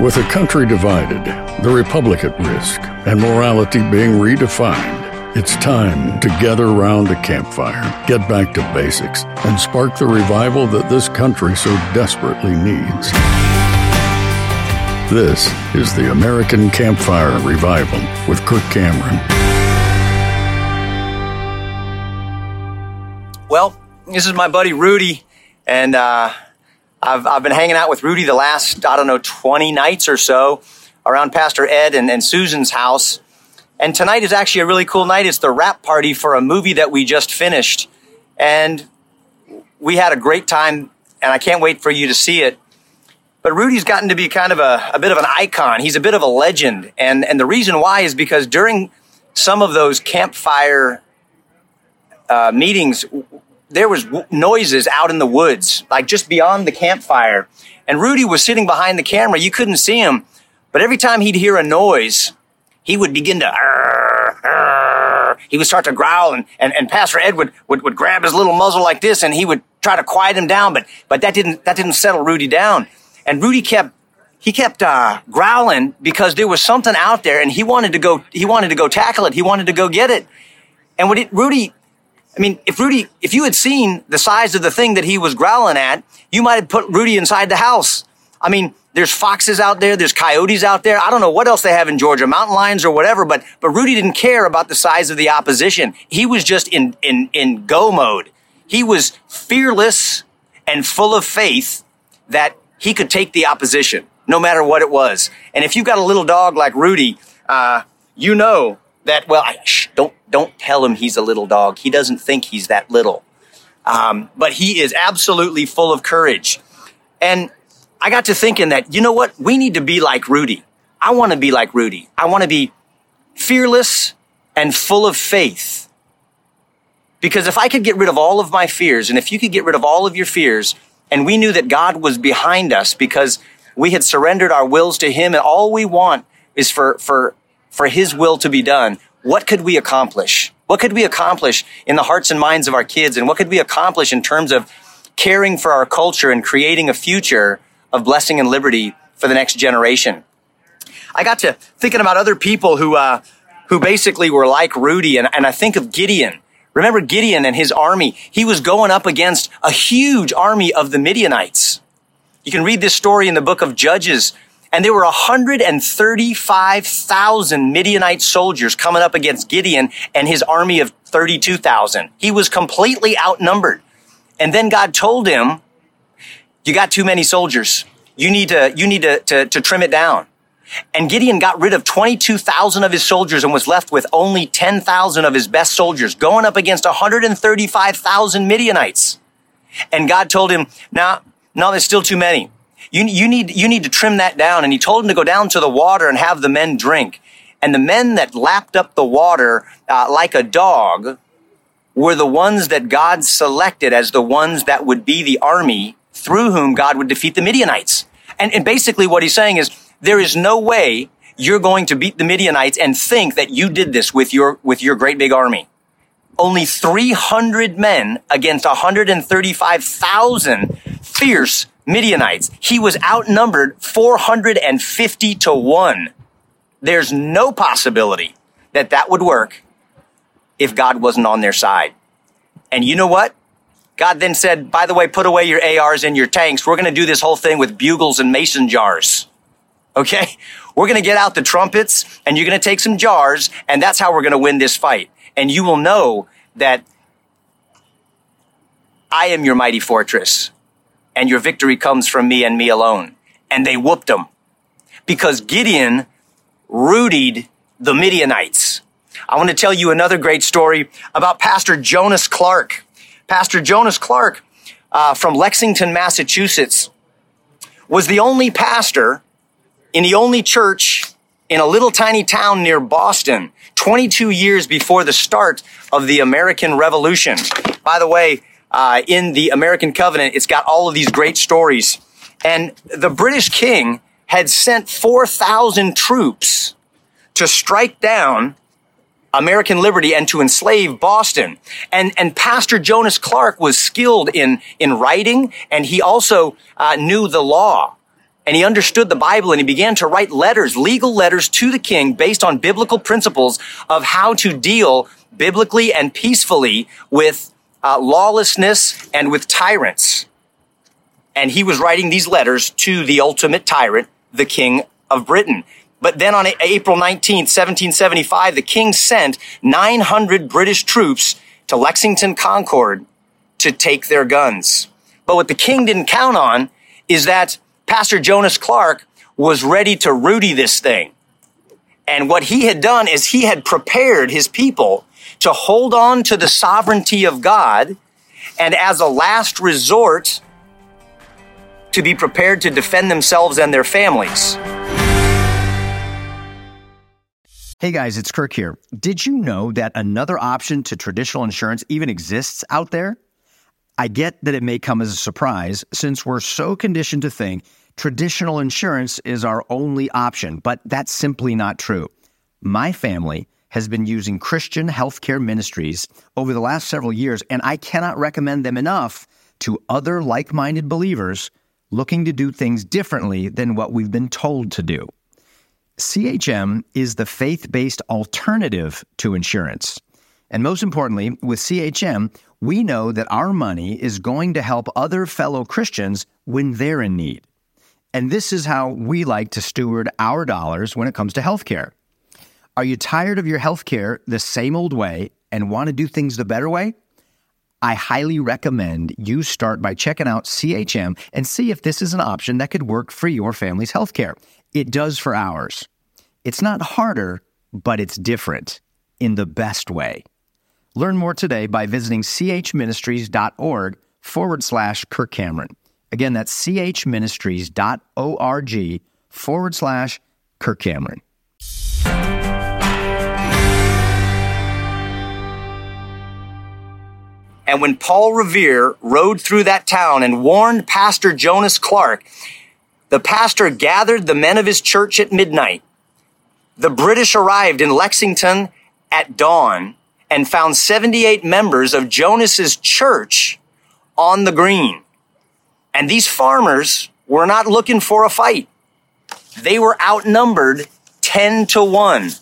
With a country divided, the republic at risk, and morality being redefined, it's time to gather around the campfire, get back to basics, and spark the revival that this country so desperately needs. This is the American Campfire Revival with Kirk Cameron. Well, this is my buddy Rudy, and I've been hanging out with Rudy the last, 20 nights or so around Pastor Ed and Susan's house. And tonight is actually a really cool night. It's the wrap party for a movie that we just finished. And we had a great time, and I can't wait for you to see it. But Rudy's gotten to be kind of a bit of an icon. He's a bit of a legend. And the reason why is because during some of those campfire meetings, there was noises out in the woods, like just beyond the campfire. And Rudy was sitting behind the camera. You couldn't see him. But every time he'd hear a noise, he would begin to, he would start to growl, and Pastor Ed would grab his little muzzle like this, and he would try to quiet him down, but that didn't settle Rudy down. And Rudy kept growling because there was something out there, and he wanted to go tackle it. He wanted to go get it. And if you had seen the size of the thing that he was growling at, you might have put Rudy inside the house. I mean, there's foxes out there. There's coyotes out there. I don't know what else they have in Georgia, mountain lions or whatever, but Rudy didn't care about the size of the opposition. He was just in go mode. He was fearless and full of faith that he could take the opposition, no matter what it was. And if you've got a little dog like Rudy, you know that, don't tell him he's a little dog. He doesn't think he's that little. But he is absolutely full of courage. And I got to thinking that, you know what? We need to be like Rudy. I want to be like Rudy. I want to be fearless and full of faith. Because if I could get rid of all of my fears, and if you could get rid of all of your fears, and we knew that God was behind us because we had surrendered our wills to Him, and all we want is for His will to be done, what could we accomplish? What could we accomplish in the hearts and minds of our kids? And what could we accomplish in terms of caring for our culture and creating a future of blessing and liberty for the next generation? I got to thinking about other people who basically were like Rudy, and I think of Gideon. Remember Gideon and his army? He was going up against a huge army of the Midianites. You can read this story in the book of Judges, and there were 135,000 Midianite soldiers coming up against Gideon and his army of 32,000. He was completely outnumbered. And then God told him, "You got too many soldiers. You need to trim it down." And Gideon got rid of 22,000 of his soldiers and was left with only 10,000 of his best soldiers going up against 135,000 Midianites. And God told him, "No, there's still too many. You need to trim that down." And he told him to go down to the water and have the men drink. And the men that lapped up the water like a dog were the ones that God selected as the ones that would be the army through whom God would defeat the Midianites. And basically what he's saying is, there is no way you're going to beat the Midianites and think that you did this with your great big army. Only 300 men against 135,000 fierce Midianites. He was outnumbered 450-1. There's no possibility that that would work if God wasn't on their side. And you know what? God then said, by the way, put away your ARs and your tanks. We're going to do this whole thing with bugles and mason jars. Okay? We're going to get out the trumpets, and you're going to take some jars, and that's how we're going to win this fight. And you will know that I am your mighty fortress, and your victory comes from me and me alone. And they whooped them because Gideon Rudied the Midianites. I want to tell you another great story about Pastor Jonas Clark. Pastor Jonas Clark, from Lexington, Massachusetts, was the only pastor in the only church in a little tiny town near Boston, 22 years before the start of the American Revolution. By the way, in the American Covenant, it's got all of these great stories. And the British king had sent 4,000 troops to strike down American liberty and to enslave Boston. And Pastor Jonas Clark was skilled in writing, and he also knew the law. And he understood the Bible, and he began to write letters, legal letters to the king based on biblical principles of how to deal biblically and peacefully with lawlessness and with tyrants. And he was writing these letters to the ultimate tyrant, the king of Britain. But then on April 19th, 1775, the king sent 900 British troops to Lexington Concord to take their guns. But what the king didn't count on is that Pastor Jonas Clark was ready to Rudy this thing. And what he had done is he had prepared his people to hold on to the sovereignty of God, and as a last resort, to be prepared to defend themselves and their families. Hey guys, it's Kirk here. Did you know that another option to traditional insurance even exists out there? I get that it may come as a surprise since we're so conditioned to think traditional insurance is our only option, but that's simply not true. My family has been using Christian Healthcare Ministries over the last several years, and I cannot recommend them enough to other like-minded believers looking to do things differently than what we've been told to do. CHM is the faith-based alternative to insurance. And most importantly, with CHM, we know that our money is going to help other fellow Christians when they're in need. And this is how we like to steward our dollars when it comes to healthcare. Are you tired of your healthcare the same old way and want to do things the better way? I highly recommend you start by checking out CHM and see if this is an option that could work for your family's healthcare. It does for ours. It's not harder, but it's different in the best way. Learn more today by visiting chministries.org/Kirk Cameron. Again, that's chministries.org/Kirk Cameron. And when Paul Revere rode through that town and warned Pastor Jonas Clark, the pastor gathered the men of his church at midnight. The British arrived in Lexington at dawn and found 78 members of Jonas's church on the green. And these farmers were not looking for a fight. They were outnumbered 10-1.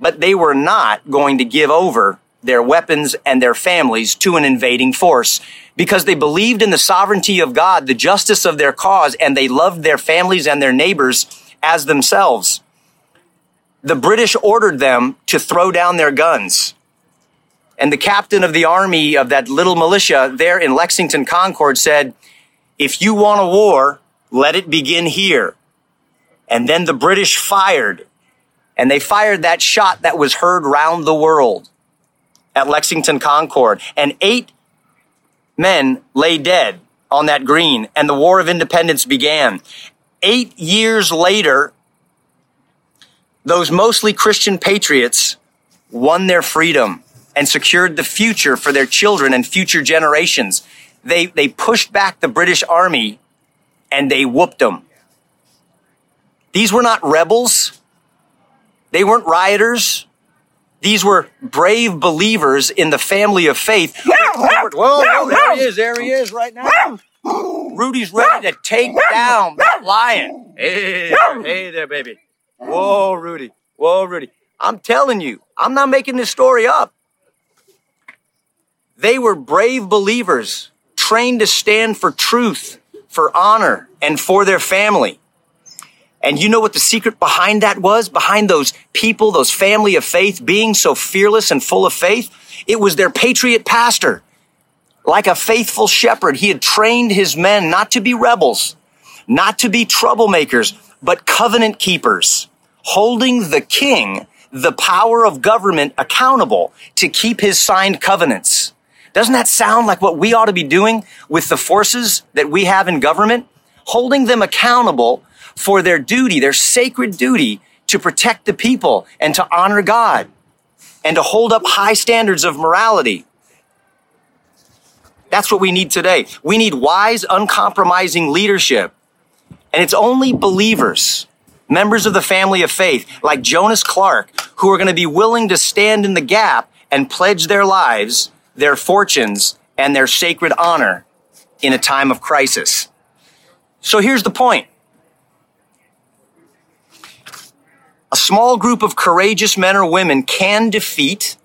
But they were not going to give over their weapons and their families to an invading force because they believed in the sovereignty of God, the justice of their cause, and they loved their families and their neighbors as themselves. The British ordered them to throw down their guns. And the captain of the army of that little militia there in Lexington Concord said, "If you want a war, let it begin here." And then the British fired. And they fired that shot that was heard round the world at Lexington Concord. And 8 men lay dead on that green. And the War of Independence began. 8 years later, those mostly Christian patriots won their freedom and secured the future for their children and future generations. They pushed back the British army and they whooped them. These were not rebels. They weren't rioters. These were brave believers in the family of faith. Whoa, there he is right now. Rudy's ready to take down that lion. Hey there, baby. Whoa, Rudy. I'm telling you, I'm not making this story up. They were brave believers trained to stand for truth, for honor, and for their family. And you know what the secret behind that was? Behind those people, those family of faith being so fearless and full of faith? It was their patriot pastor. Like a faithful shepherd, he had trained his men not to be rebels, not to be troublemakers, but covenant keepers, holding the king, the power of government, accountable to keep his signed covenants. Doesn't that sound like what we ought to be doing with the forces that we have in government? Holding them accountable for their duty, their sacred duty to protect the people and to honor God and to hold up high standards of morality. That's what we need today. We need wise, uncompromising leadership. And it's only believers, members of the family of faith, like Jonas Clark, who are going to be willing to stand in the gap and pledge their lives, their fortunes, and their sacred honor in a time of crisis. So here's the point. A small group of courageous men or women can defeat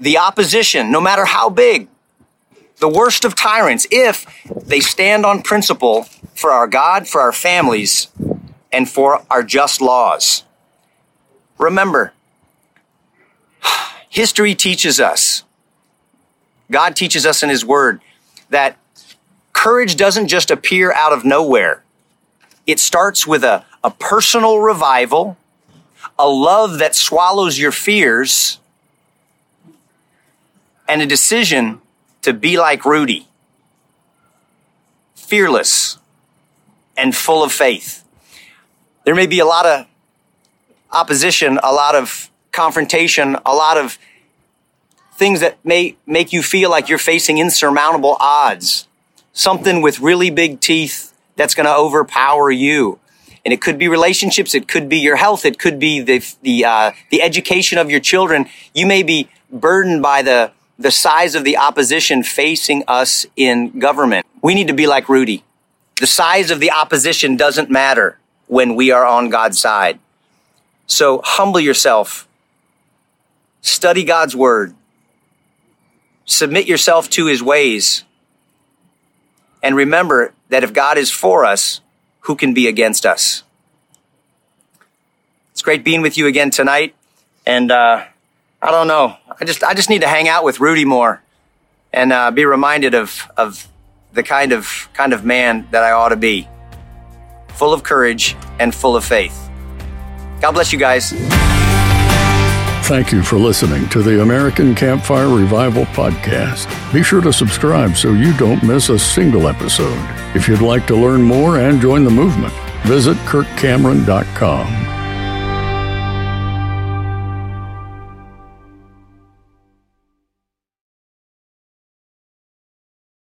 the opposition, no matter how big, the worst of tyrants, if they stand on principle for our God, for our families, and for our just laws. Remember, history teaches us, God teaches us in His Word, that courage doesn't just appear out of nowhere. It starts with a personal revival, a love that swallows your fears, and a decision to be like Rudy, fearless and full of faith. There may be a lot of opposition, a lot of confrontation, a lot of things that may make you feel like you're facing insurmountable odds, something with really big teeth that's going to overpower you. And it could be relationships, it could be your health, it could be the education of your children. You may be burdened by the size of the opposition facing us in government. We need to be like Rudy. The size of the opposition doesn't matter when we are on God's side. So humble yourself. Study God's word. Submit yourself to His ways. And remember that if God is for us, who can be against us? It's great being with you again tonight. And I don't know. I just need to hang out with Rudy more and be reminded of the kind of man that I ought to be. Full of courage and full of faith. God bless you guys. Thank you for listening to the American Campfire Revival Podcast. Be sure to subscribe so you don't miss a single episode. If you'd like to learn more and join the movement, visit kirkcameron.com.